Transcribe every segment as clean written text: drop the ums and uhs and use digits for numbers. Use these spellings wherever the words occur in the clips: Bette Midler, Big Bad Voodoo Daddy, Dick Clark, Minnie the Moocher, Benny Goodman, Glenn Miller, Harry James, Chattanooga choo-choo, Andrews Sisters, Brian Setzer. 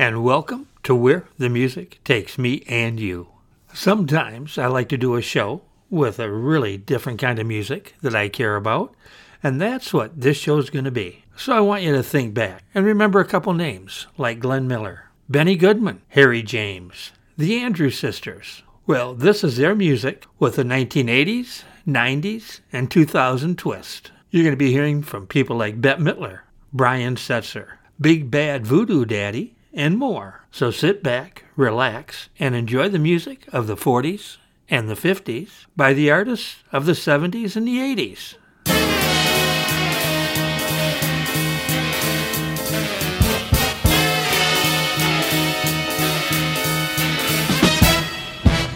and welcome to Where the Music Takes Me and You. Sometimes I like to do a show with a really different kind of music that I care about, and that's what this show's going to be. So I want you to think back and remember a couple names like Glenn Miller, Benny Goodman, Harry James, the Andrews Sisters. Well, this is their music with the 1980s, 90s, and 2000 twist. You're going to be hearing from people like Bette Midler, Brian Setzer, Big Bad Voodoo Daddy, and more. So sit back, relax, and enjoy the music of the 40s and the 50s by the artists of the 70s and the 80s.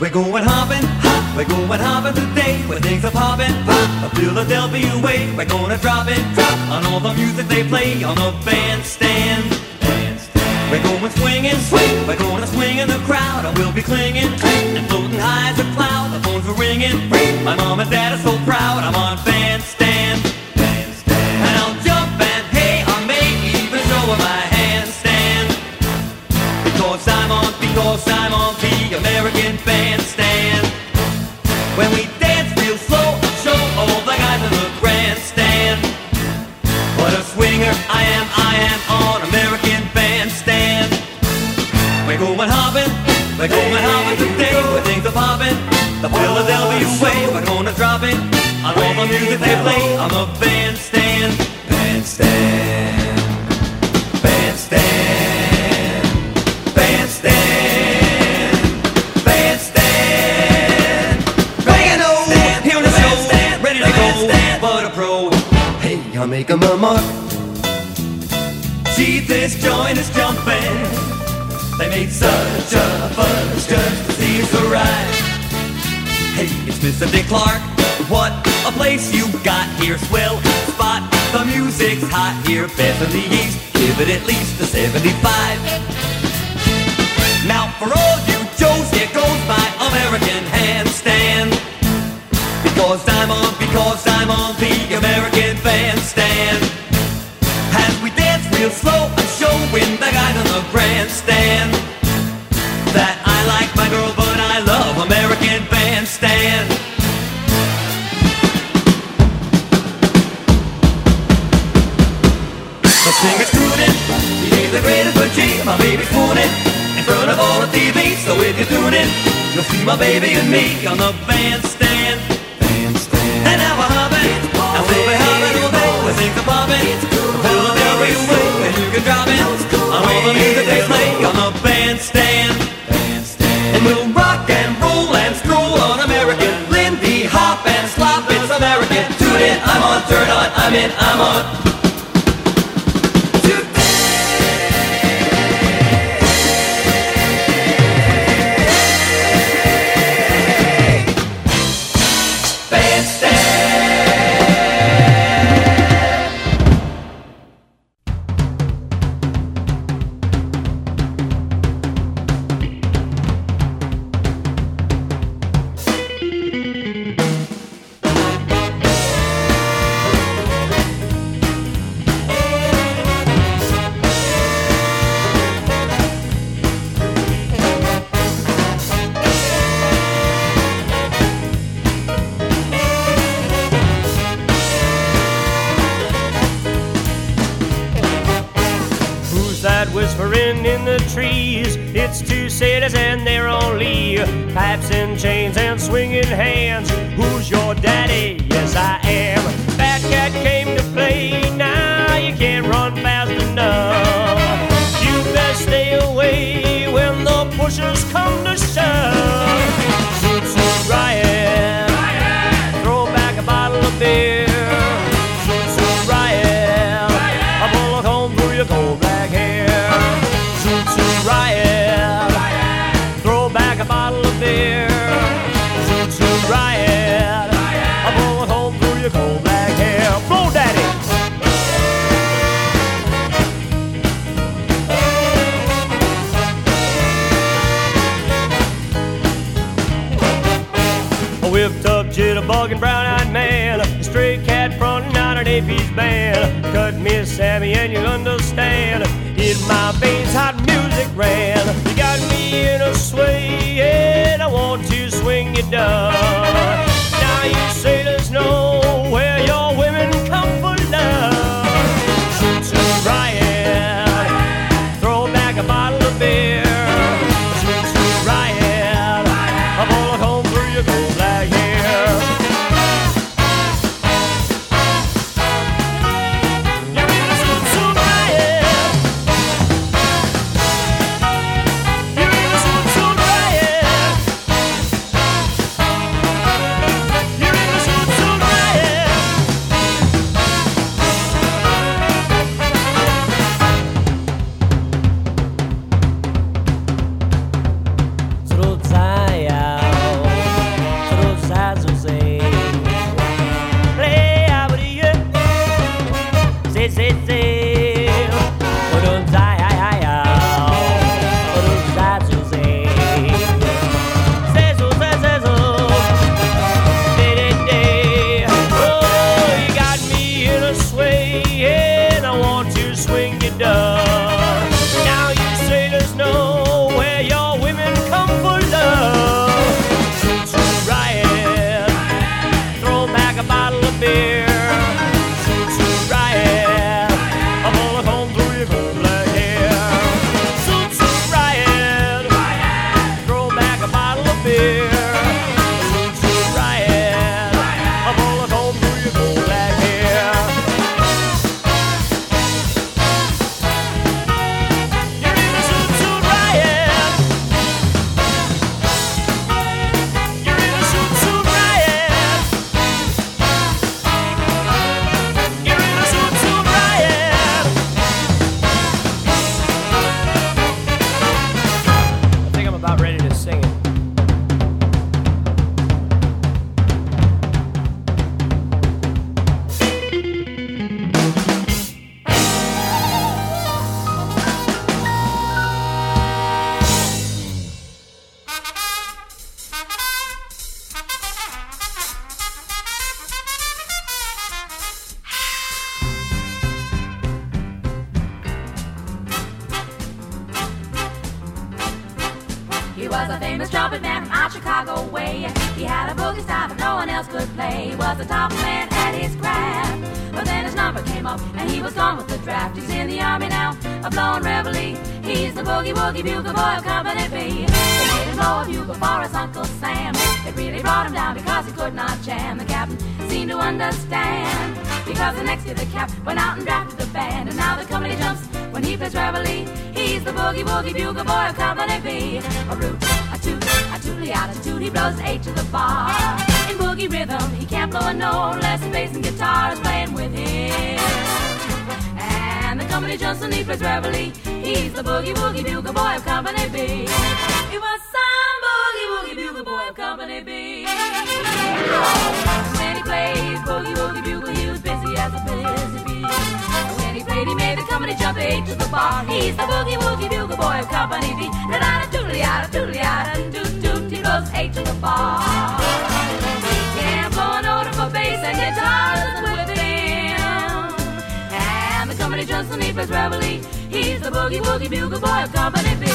We're going hoppin', hop, we're going hoppin' today. When things are poppin', pop, a Philadelphia way. We're gonna drop it, drop, on all the music they play on the bandstand. We're going swingin', swing, we're gonna swing in the crowd. I will be clingin', cling, and floating high as a cloud. The phones are ringin', ring, my mom and dad are so proud. I'm on bandstand, bandstand, and I'll jump and hey, I may even show up my handstand. Because I'm on the American band. When we dance real slow, I'll show all the guys in the grandstand. What a swinger I am on American Bandstand. We're going hoppin' today. Where things are poppin', the Philadelphia way. We're gonna drop it on all the music they play. I'm a bandstand, bandstand, bandstand. I'll make them a mark. See, this joint is jumping. They made such a fuss just to see us arrive. Hey, it's Mr. Dick Clark. What a place you got here. Swell spot, the music's hot here. Beverly East, give it at least a 75. Now for all you Joes, here goes my American handstand. Because I'm on the American bandstand. As we dance real slow, I'm showing the guys on the grandstand that I like my girl, but I love American bandstand. The singer's crooning, he ain't the greatest but gee, my baby's mooning in front of all the TV. So if you're tuning, you'll see my baby and me on the bandstand. And now we're hoppin', and we'll be hoppin' all day. We'll sing the poppin', Philadelphia way. And you can drop it on all the music they play on the bandstand. And we'll rock and roll and stroll on American Lindy Hop and slop. It's American, tune in, I'm on, turn on, I'm in, I'm on. Whispering in the trees, it's two cities and they're only pipes and chains and swinging hands. Who's your daddy? Yes, I am. Fat Cat came to play, now you can't run fast enough. You best stay away when the pushers come to shove. Choo-choo Riot, Riot, throw back a bottle of beer. Choo-choo Riot, Riot, a bullet home through your cold black hair. Choo-choo Riot, Riot, throw back a bottle of beer. Choo-choo Riot, Riot, a bullet hole through your cold black hair. Blow, Daddy! A whipped-up jitterbug and brown-eyed man, a stray cat frontin' out an AP's band. Cut me, Sammy, and you'll understand. In my veins, hot music. was a famous trumpet man from out Chicago way. He had a boogie style but no one else could play. He was the top man at his craft, but then his number came up and he was gone with the draft. He's in the army now, a blowing reveille. He's the boogie woogie bugle boy of Company B. They made him blow a bugle for his Uncle Sam. It really brought him down because he could not jam. The captain seemed to understand, because the next year the cap went out and drafted the band. And now the company jumps when he plays reveille. He's the boogie woogie bugle boy of Company B. A root, a toot, a tootly attitude, he blows the H to the bar. In boogie rhythm he can't blow a note unless the bass and guitar is playing with him. And the company jumps when he plays reveille. He's the boogie woogie bugle boy of Company B. He was some boogie woogie bugle boy of Company B. When he played boogie woogie bugle, he was busy as a busy bee. When he played, he made the company jump eight to the bar. He's the boogie woogie bugle boy of Company B. Da da doodly da doodly da doot doot, he blows eight to the bar. Can't blow an order for bass and guitars with him. And the company jumps when he plays reveille. He's the boogie woogie bugle boy of Company B.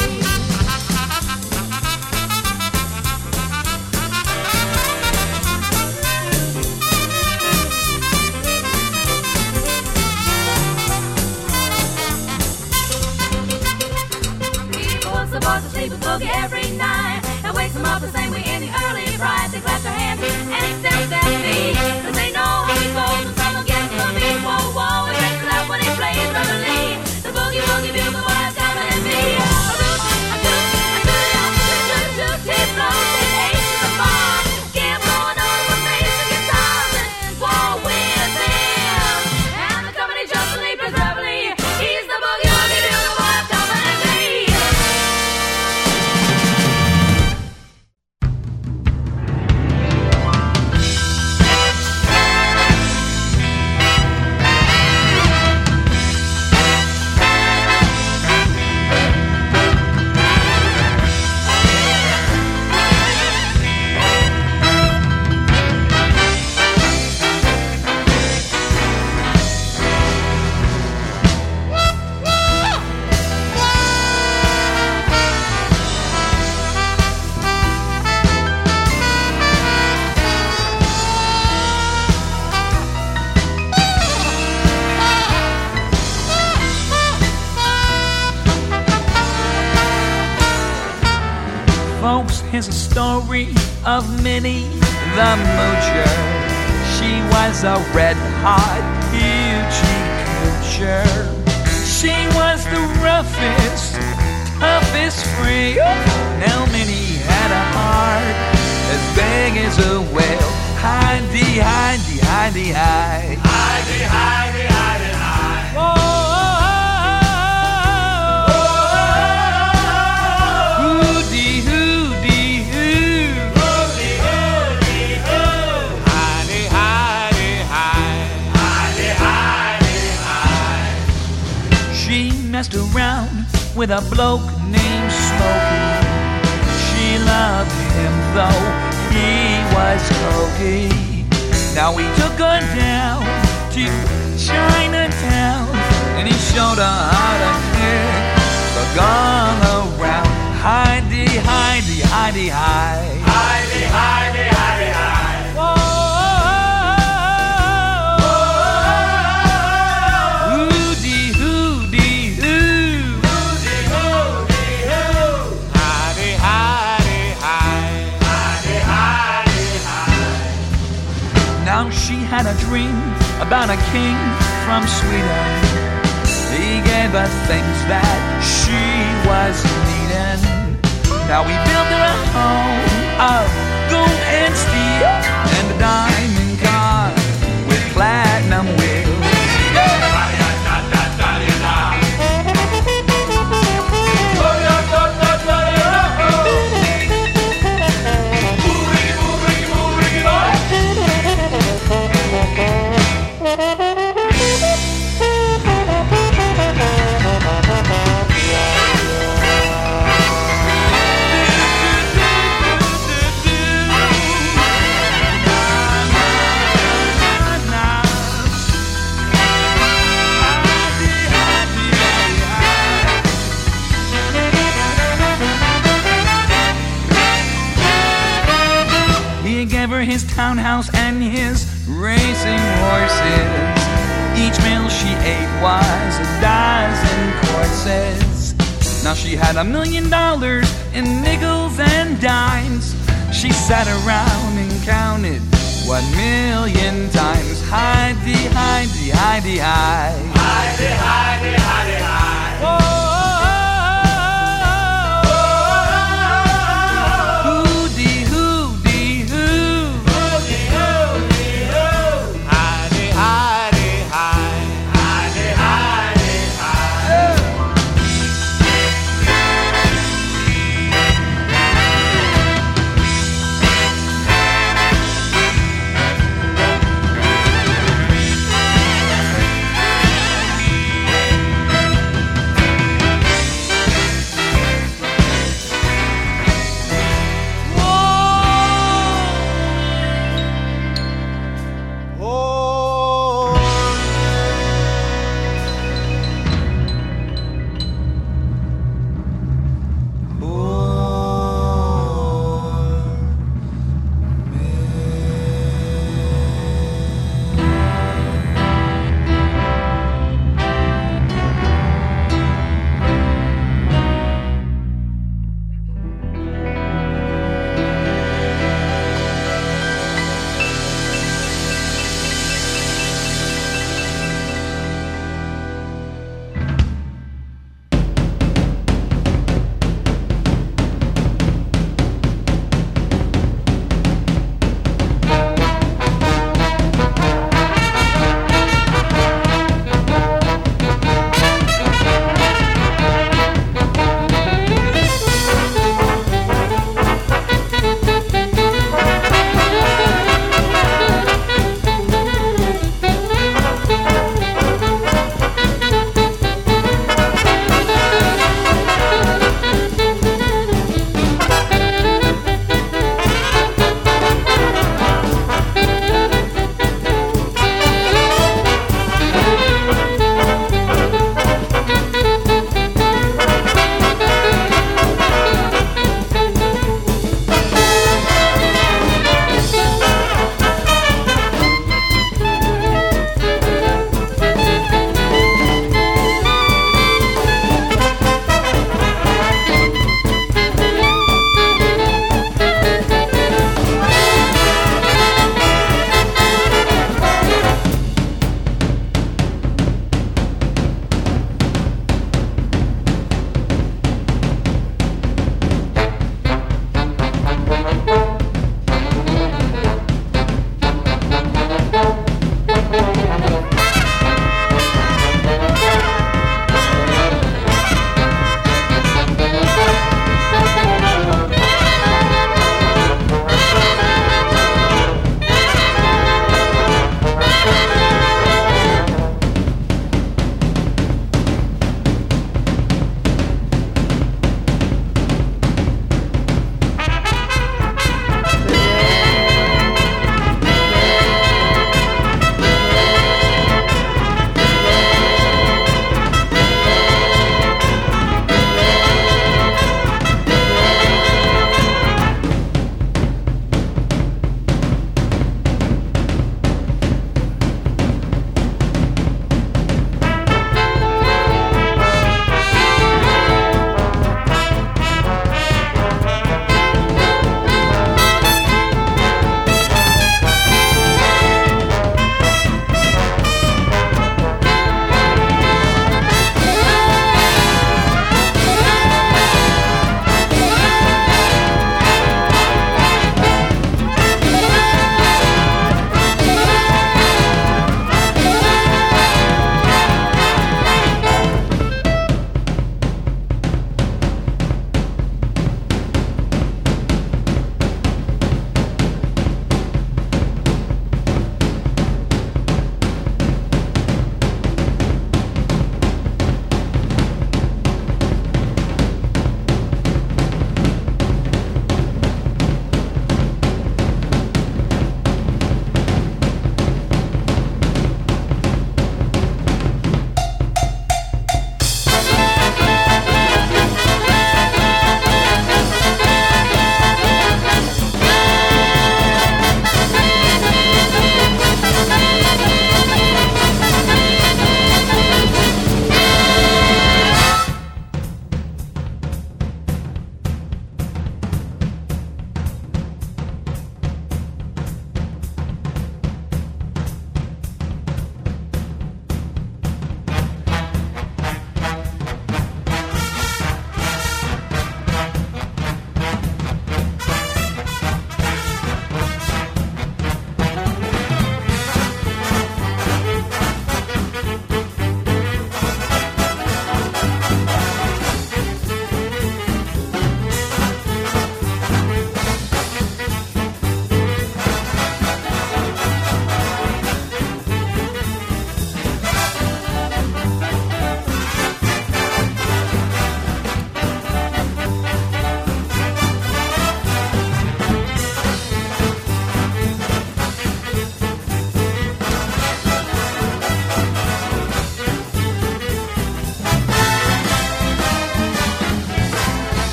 Boys would sleep with boogie every night and wakes them up the same way in the early bright. They clap their hands and extend their feet, cause they know he goes and someone gets the beat. Whoa, whoa, it gets loud when he plays reveille. The boogie woogie bugle boy of Company B. A root, a toot, a toot, a toot, a toot, he blows his H to the bar. Can't blow an order for bass and guitars and war with him. And the company jumps when he plays reveille. He's the boogie woogie bugle boy of Company B. Here's a story of Minnie the Moocher. She was a red-hot beauty coocher. She was the roughest, toughest freak. Now Minnie had a heart as big as a whale. Hidey, hidey, hidey, hide. Hidey, hidey, hidey, hide. Whoa. Around with a bloke named Smokey. She loved him though he was cokey. Now he took her down to Chinatown and he showed her how to kick the gong around. Hidey, hidey, hidey, hide. Hidey, hidey, hidey, hide. Whoa. Had a dream about a king from Sweden. He gave her things that she was needing. Now he built her a home of gold and steel and a diamond car with platinum wheels. for his townhouse and his racing horses. Each meal she ate was a dozen courses. Now she had $1,000,000 in nickels and dimes. She sat around and counted 1,000,000 times. Hidey, hidey, hidey, hide. Hidey, hidey, hidey, hide. Oh, hoody, hoody, hoo. Hoody, hoody, hoo. Hidey, hidey, hide. Hidey, hidey, hide.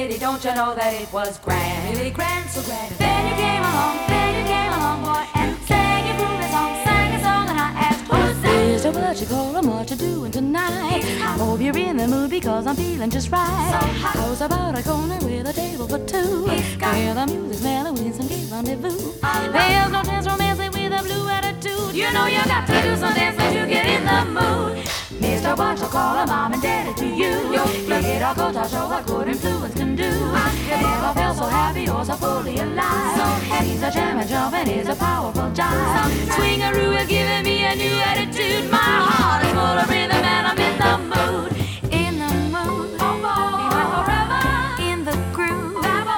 lady, don't you know that it was grand? Really grand, so grand. Benny came along, boy, and sang a song, and I asked, who's that? Mister, what you callin', what you doin' tonight? I hope you're in the mood because I'm feelin' just right. So hot. How's about a corner with a table for two? Where the music's mellowing, some gay rendezvous. There's no chance romancing with a blue attitude. You know you got to do some dancing to get in the mood. Mister, what you callin', mom and daddy to you? It all goes to show what good influence can do. I've never felt so happy or so fully alive. So he's a jam and jumping is a powerful jive. Swingaroo is giving me a new attitude. My heart is full of rhythm and I'm in the mood. In the mood, oh, oh. Forever. In the groove, and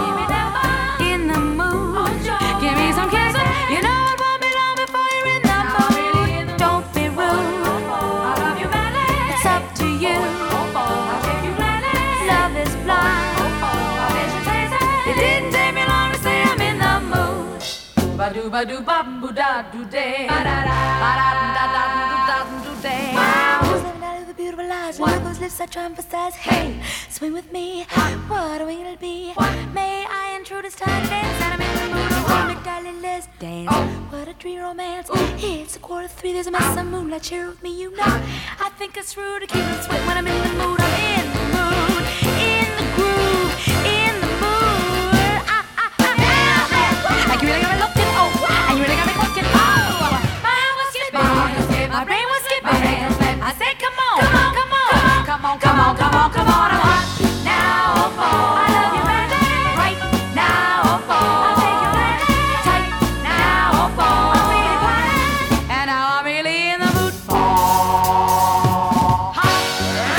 give me never. In the mood, oh, joy. Give me some kisses. You know it won't be long before you're in the mood. Really in the don't mood. Be rude. Oh, oh. I love you madly. It's up to you. Oh, oh. I'll take you gladly. Love is blind. Oh, oh. I bet you taste it. It didn't take me long to say I'm in the mood. Ba do ba do ba do da do day. Ba da da ba da da da da do day. Beautiful eyes, one of those lips I try and emphasize. Hey, swing with me, what a wing it'll be. May I intrude this time to dance? And I'm in the mood, I'm in a darling, let's dance. What a dream romance, it's 2:45, there's a mess of moonlight. Share with me, you know, I think it's rude to keep it sweet when I'm in the mood. I'm in the mood, in the groove, in the mood. Like you really got me looking, oh, and you really got me looking, oh. My hand was skipping, my brain was skipping. I said, come on, come on, come on, come on, come on, come on, come on, I'm hot now, oh, I love you, baby, right now, oh, I'll take you back, tight now, oh, I'm feeling fine, and now I'm really in the mood for hot now,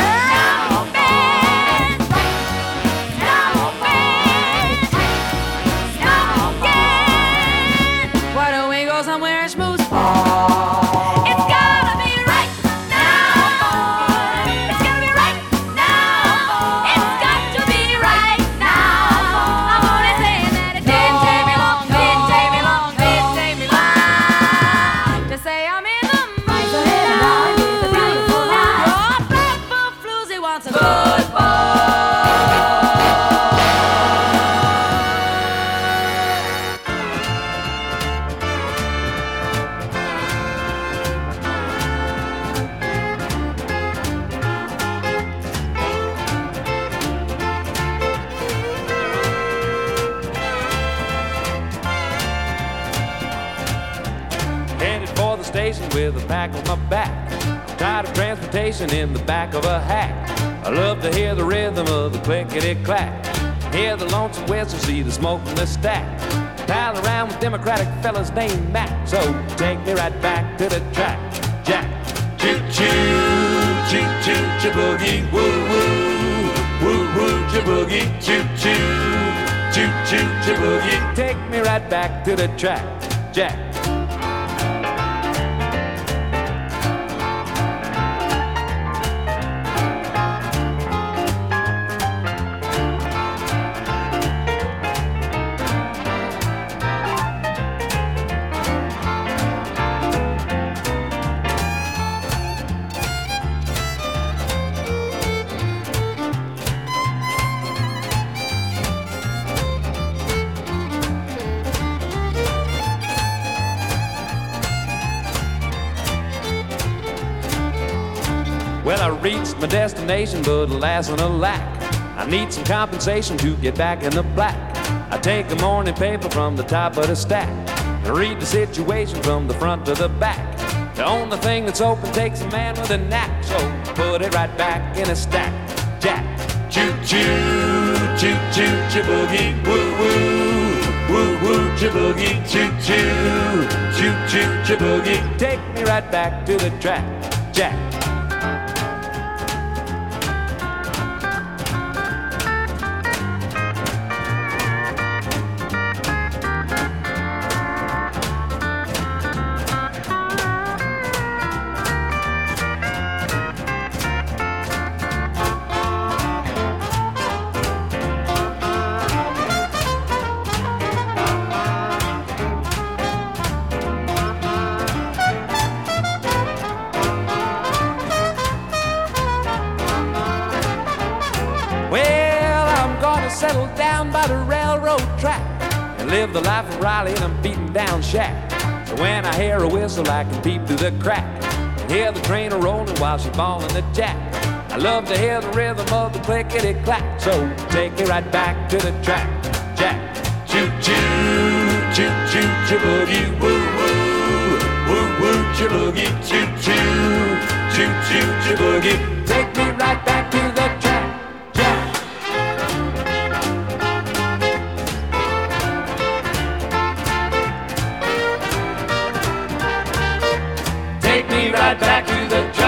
oh, now, oh, now, oh, yeah, why don't we go somewhere and schmooze for? In the back of a hack, I love to hear the rhythm of the clickety-clack. Hear the lonesome whistle, see the smoke from the stack. Pile around with democratic fellas named Mac. So take me right back to the track, Jack. Choo-choo, choo-choo, cha-boogie, woo-woo. Woo-woo, cha-boogie, choo-choo. Choo-choo, cha-boogie. Take me right back to the track, Jack. Reached my destination, but alas and alack, I need some compensation to get back in the black. I take the morning paper from the top of the stack and read the situation from the front to the back. The only thing that's open takes a man with a knack, so put it right back in a stack, Jack. Choo-choo, choo-choo, cha-boogie, woo-woo. Woo-woo, cha-boogie, choo-choo. Choo-choo, cha-boogie. Take me right back to the track, Jack. down by the railroad track and live the life of Riley in a beaten down shack. So when I hear a whistle, I can peep through the crack and hear the train a-rolling while she's ballin' the jack. I love to hear the rhythm of the clickety-clack, so take me right back to the track. Jack. Choo-choo, choo-choo, choo-boogie, woo-woo, woo-woo, choo-boogie, choo-choo, choo-choo, choo-boogie. Take me right back to the track, Jack. Take me right back to the track, Jack.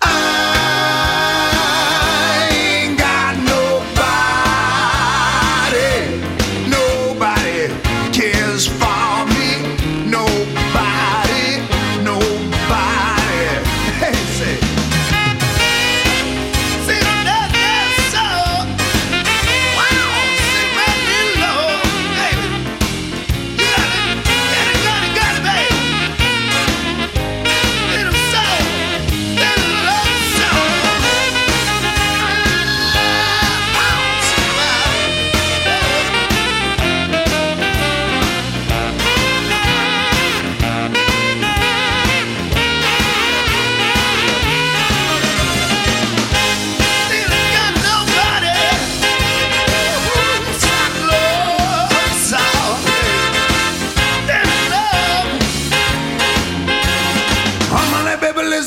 I ain't got nobody,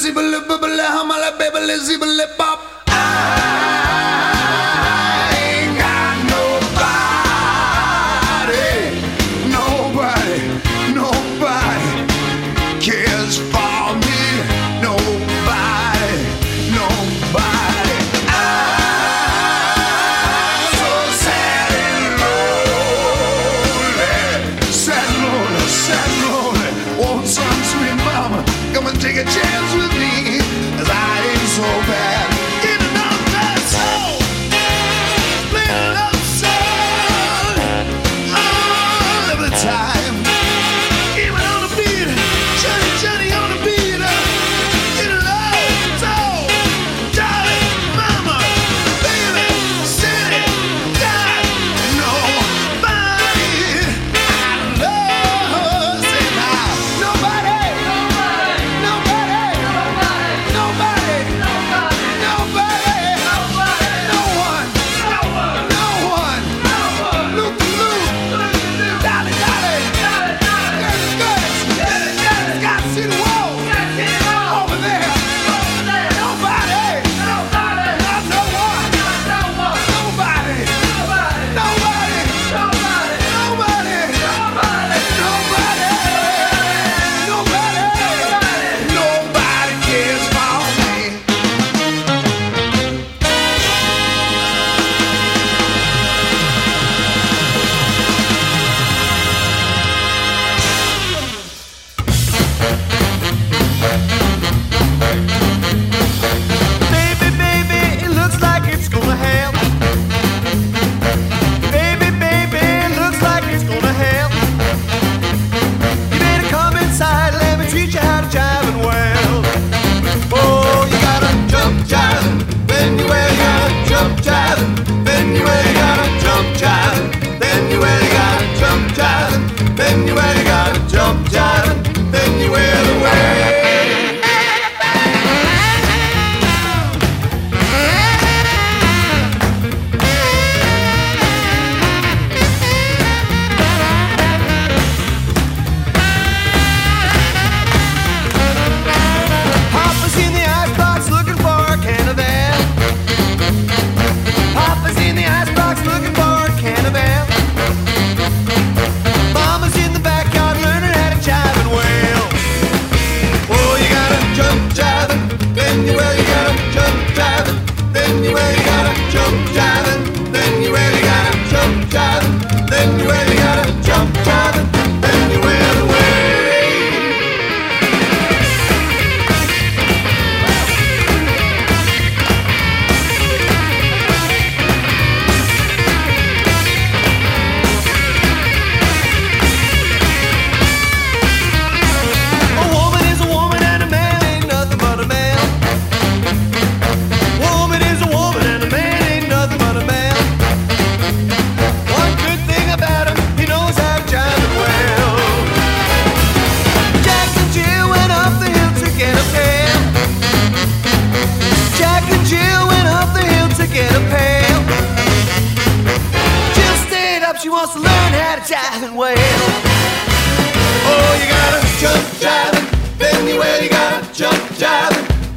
zibble bubble humble babble zibble pop. I ain't got nobody, nobody, nobody cares for me, nobody, nobody. I'm so sad and lonely, sad lonely. Want some sweet mama? Come and take a chance with me.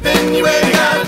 Then you ain't gotta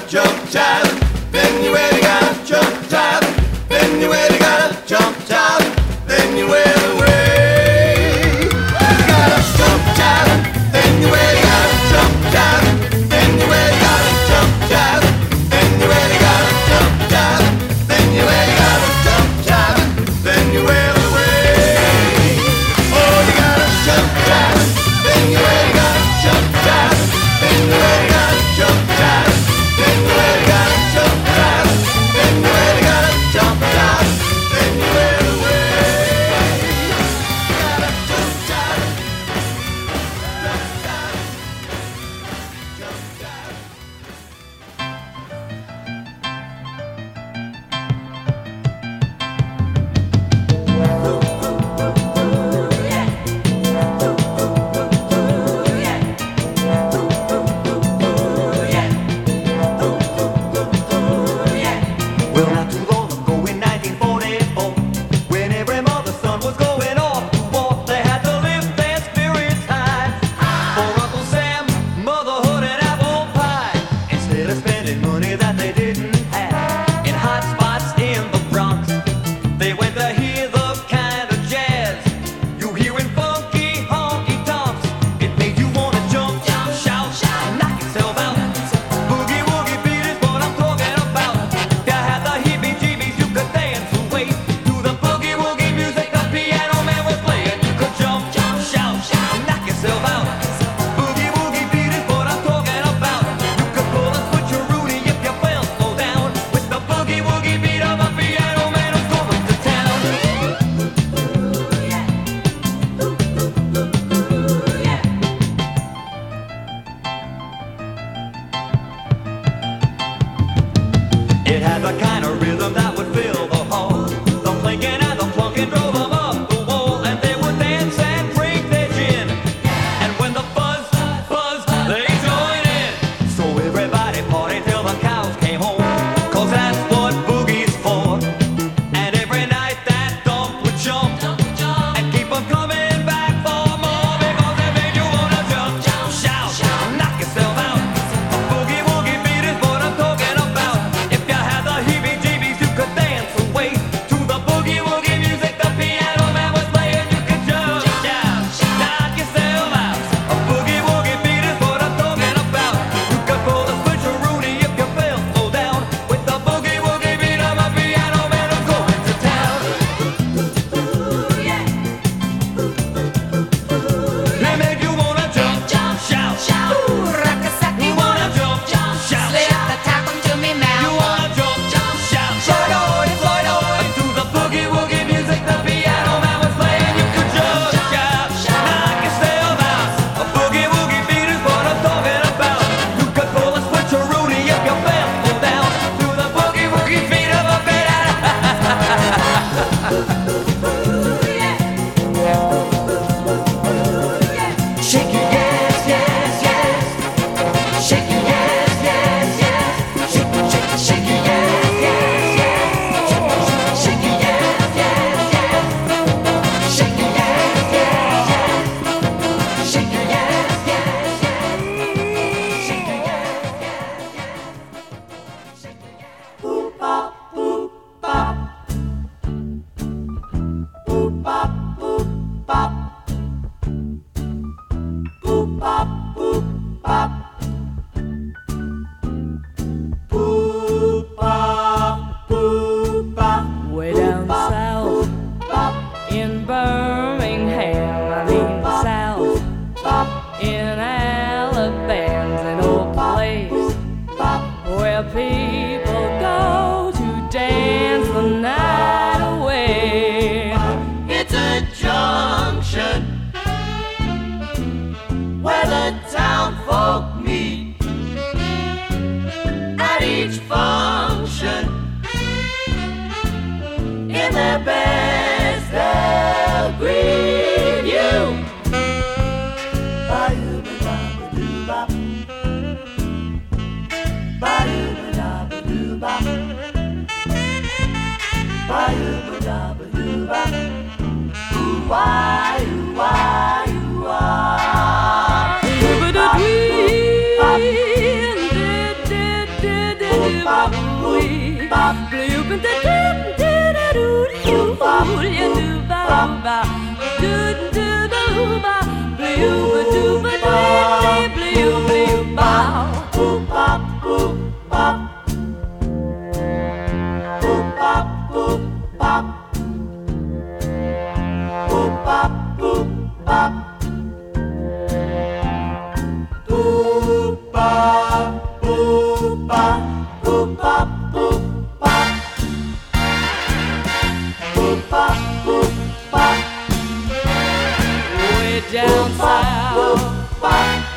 down south.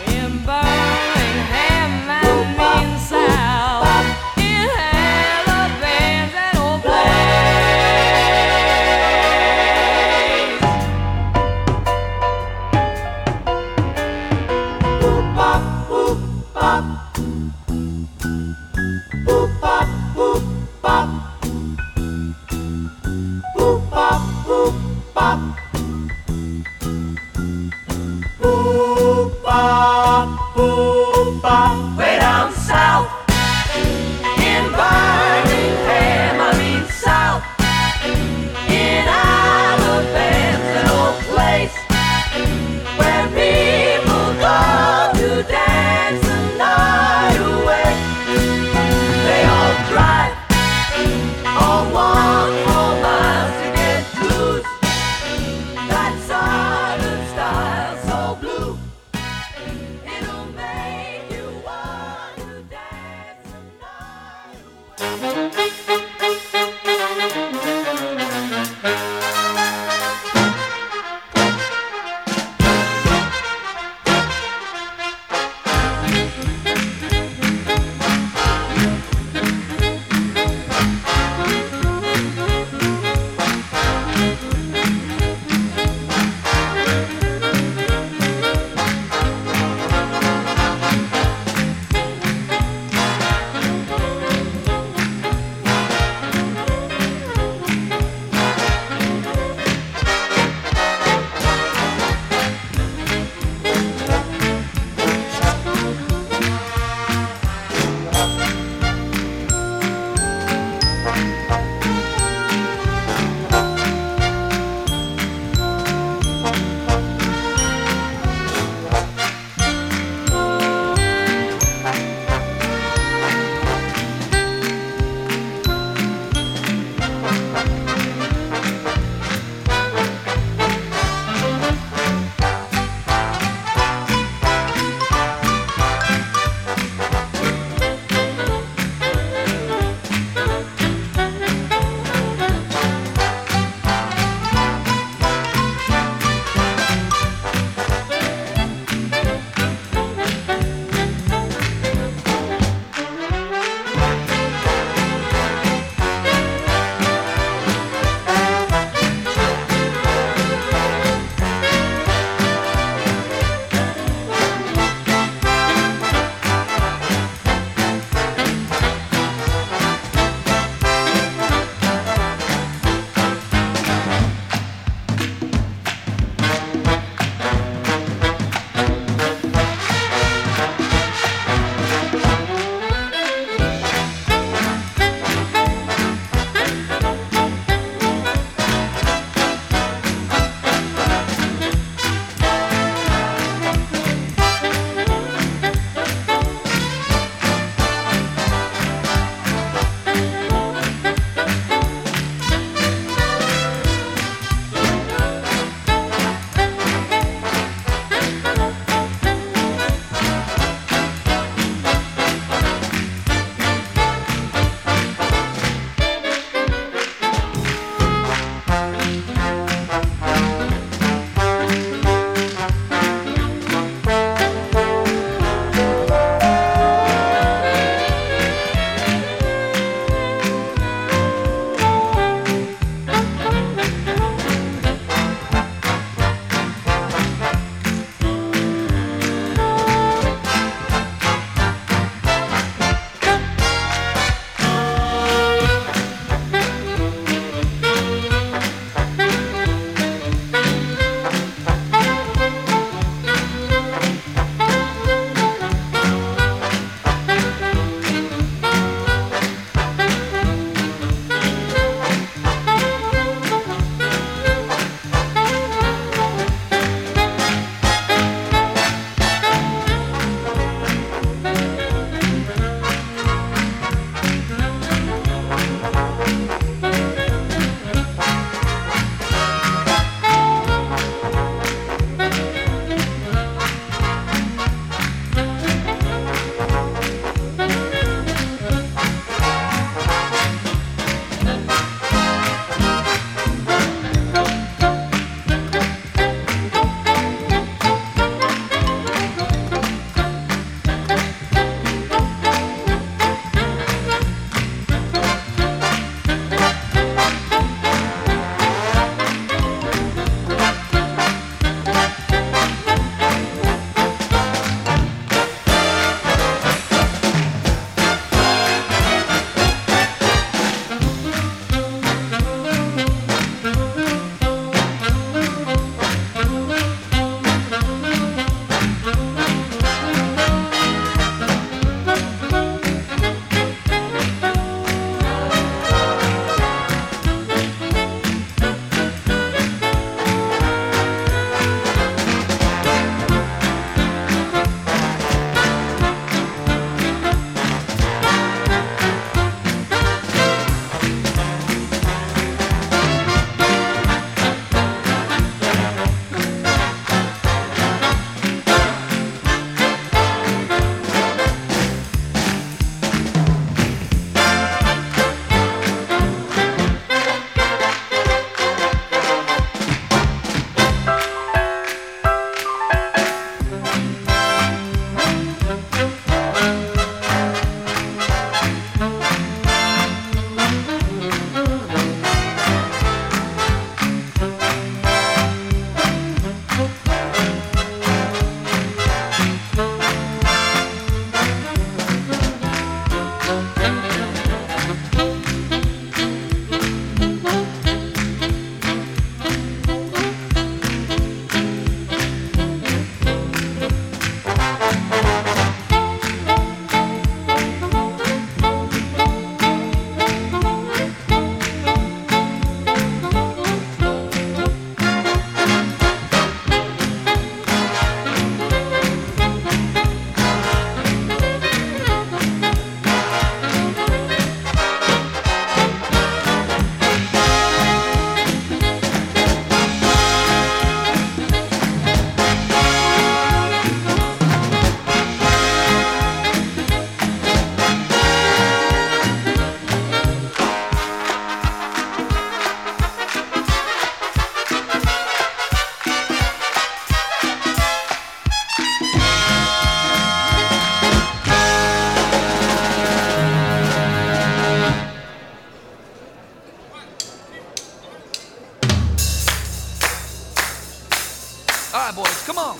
In Birmingham and mean South, it had a band that old plays. Boop bop, boop bop. Boop bop, boop bop. Boop bop, boop bop. Ooh. fly boys, come on.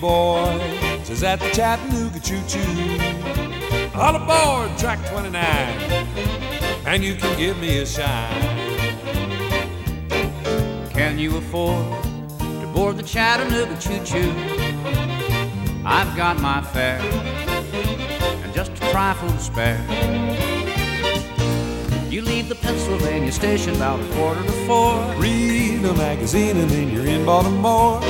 Boys is at the Chattanooga choo-choo. All aboard track 29, and you can give me a shine. Can you afford to board the Chattanooga choo-choo? I've got my fare and just a trifle to spare. You leave the Pennsylvania station about 4:45. Read a magazine and then you're in Baltimore.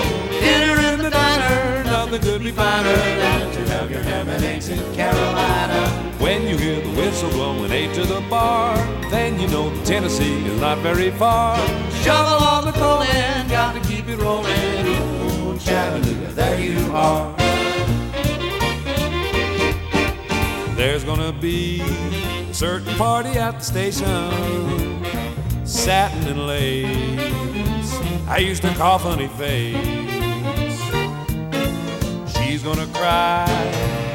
Dinner in the diner, nothing could be finer than to have your ham and eggs in Carolina. When you hear the whistle blowing 8 to the bar, then you know that Tennessee is not very far. Shovel on the coal and got to keep it rolling. Ooh, Chattanooga, there you are. There's gonna be certain party at the station, satin and lace. I used to call funny face. She's gonna cry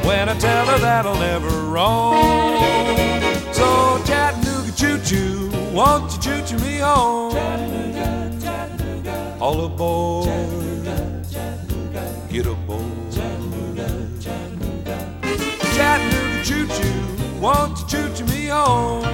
when I tell her that'll never roam. So Chattanooga choo-choo, won't you choo-choo me home? Chattanooga, Chattanooga, all aboard. Chattanooga, Chattanooga, get aboard. Chattanooga, Chattanooga, Chattanooga choo-choo, won't you choo-choo me home?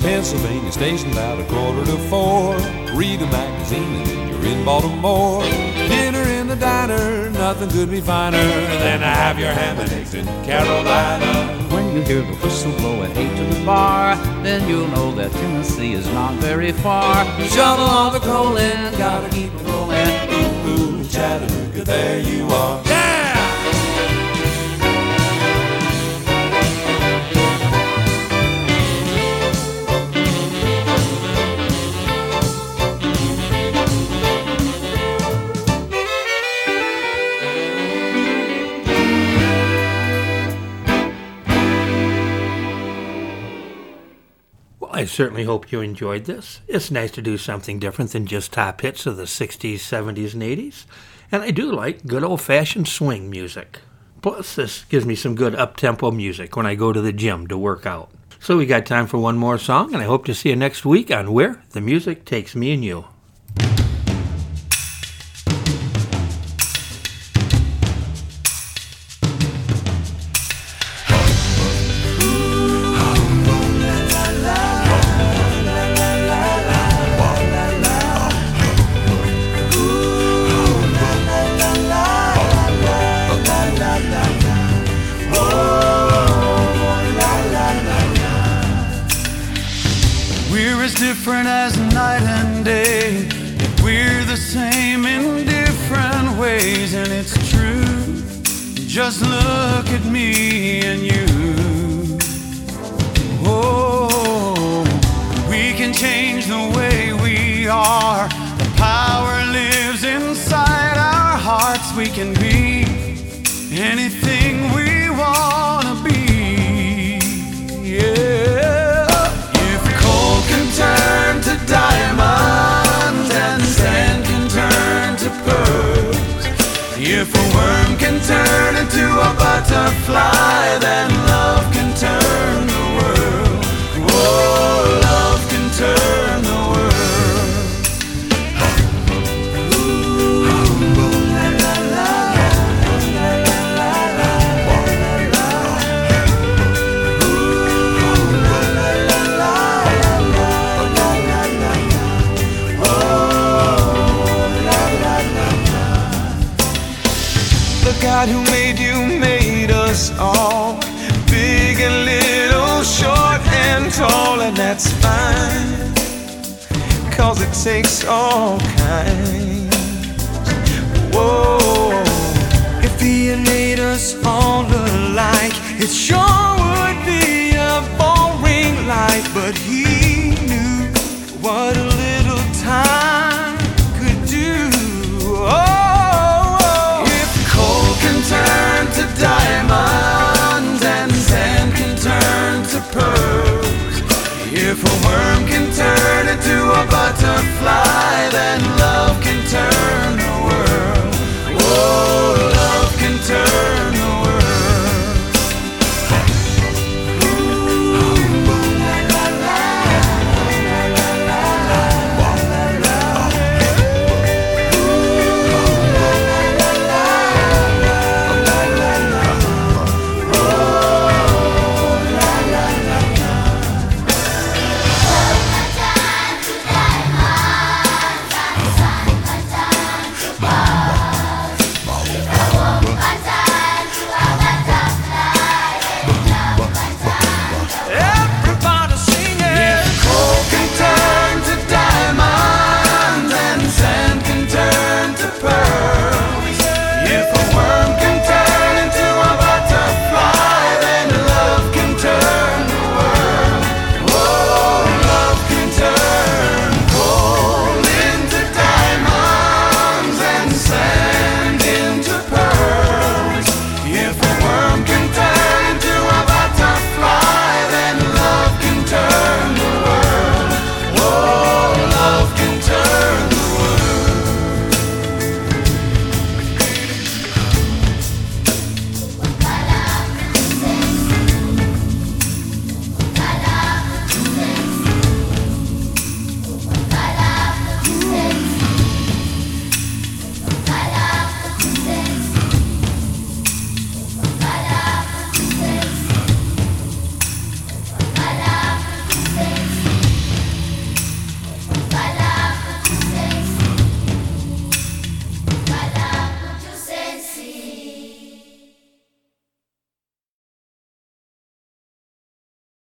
Pennsylvania station about 3:45. Read a magazine and then you're in Baltimore. Dinner in the diner, nothing could be finer than to have your ham and eggs in Carolina. When you hear the whistle blow at 8 to the bar, then you'll know that Tennessee is not very far. Shovel on the coal and gotta keep it rolling. Ooh, ooh, Chattanooga, there you are. Yeah! I certainly hope you enjoyed this. It's nice to do something different than just top hits of the 60s, 70s, and 80s. And I do like good old-fashioned swing music. Plus, this gives me some good up-tempo music when I go to the gym to work out. So we got time for one more song, and I hope to see you next week on Where the Music Takes Me and You. Just look at me and you. Oh, we can change the way we are. The power lives inside our hearts. We can be anything we want to be. Yeah. If coal can turn to diamonds and sand can turn to pearls, if a worm can turn into a butterfly, then love can turn the world. Oh, love can turn the world. Ooh, la la la, la la la la, la la. Ooh, la la la la, la la la. Oh, la la la. The God who made you made us all, big and little, short and tall, and that's fine, 'cause it takes all kinds. Whoa, if He made us all alike, it sure would be a boring life, but He knew what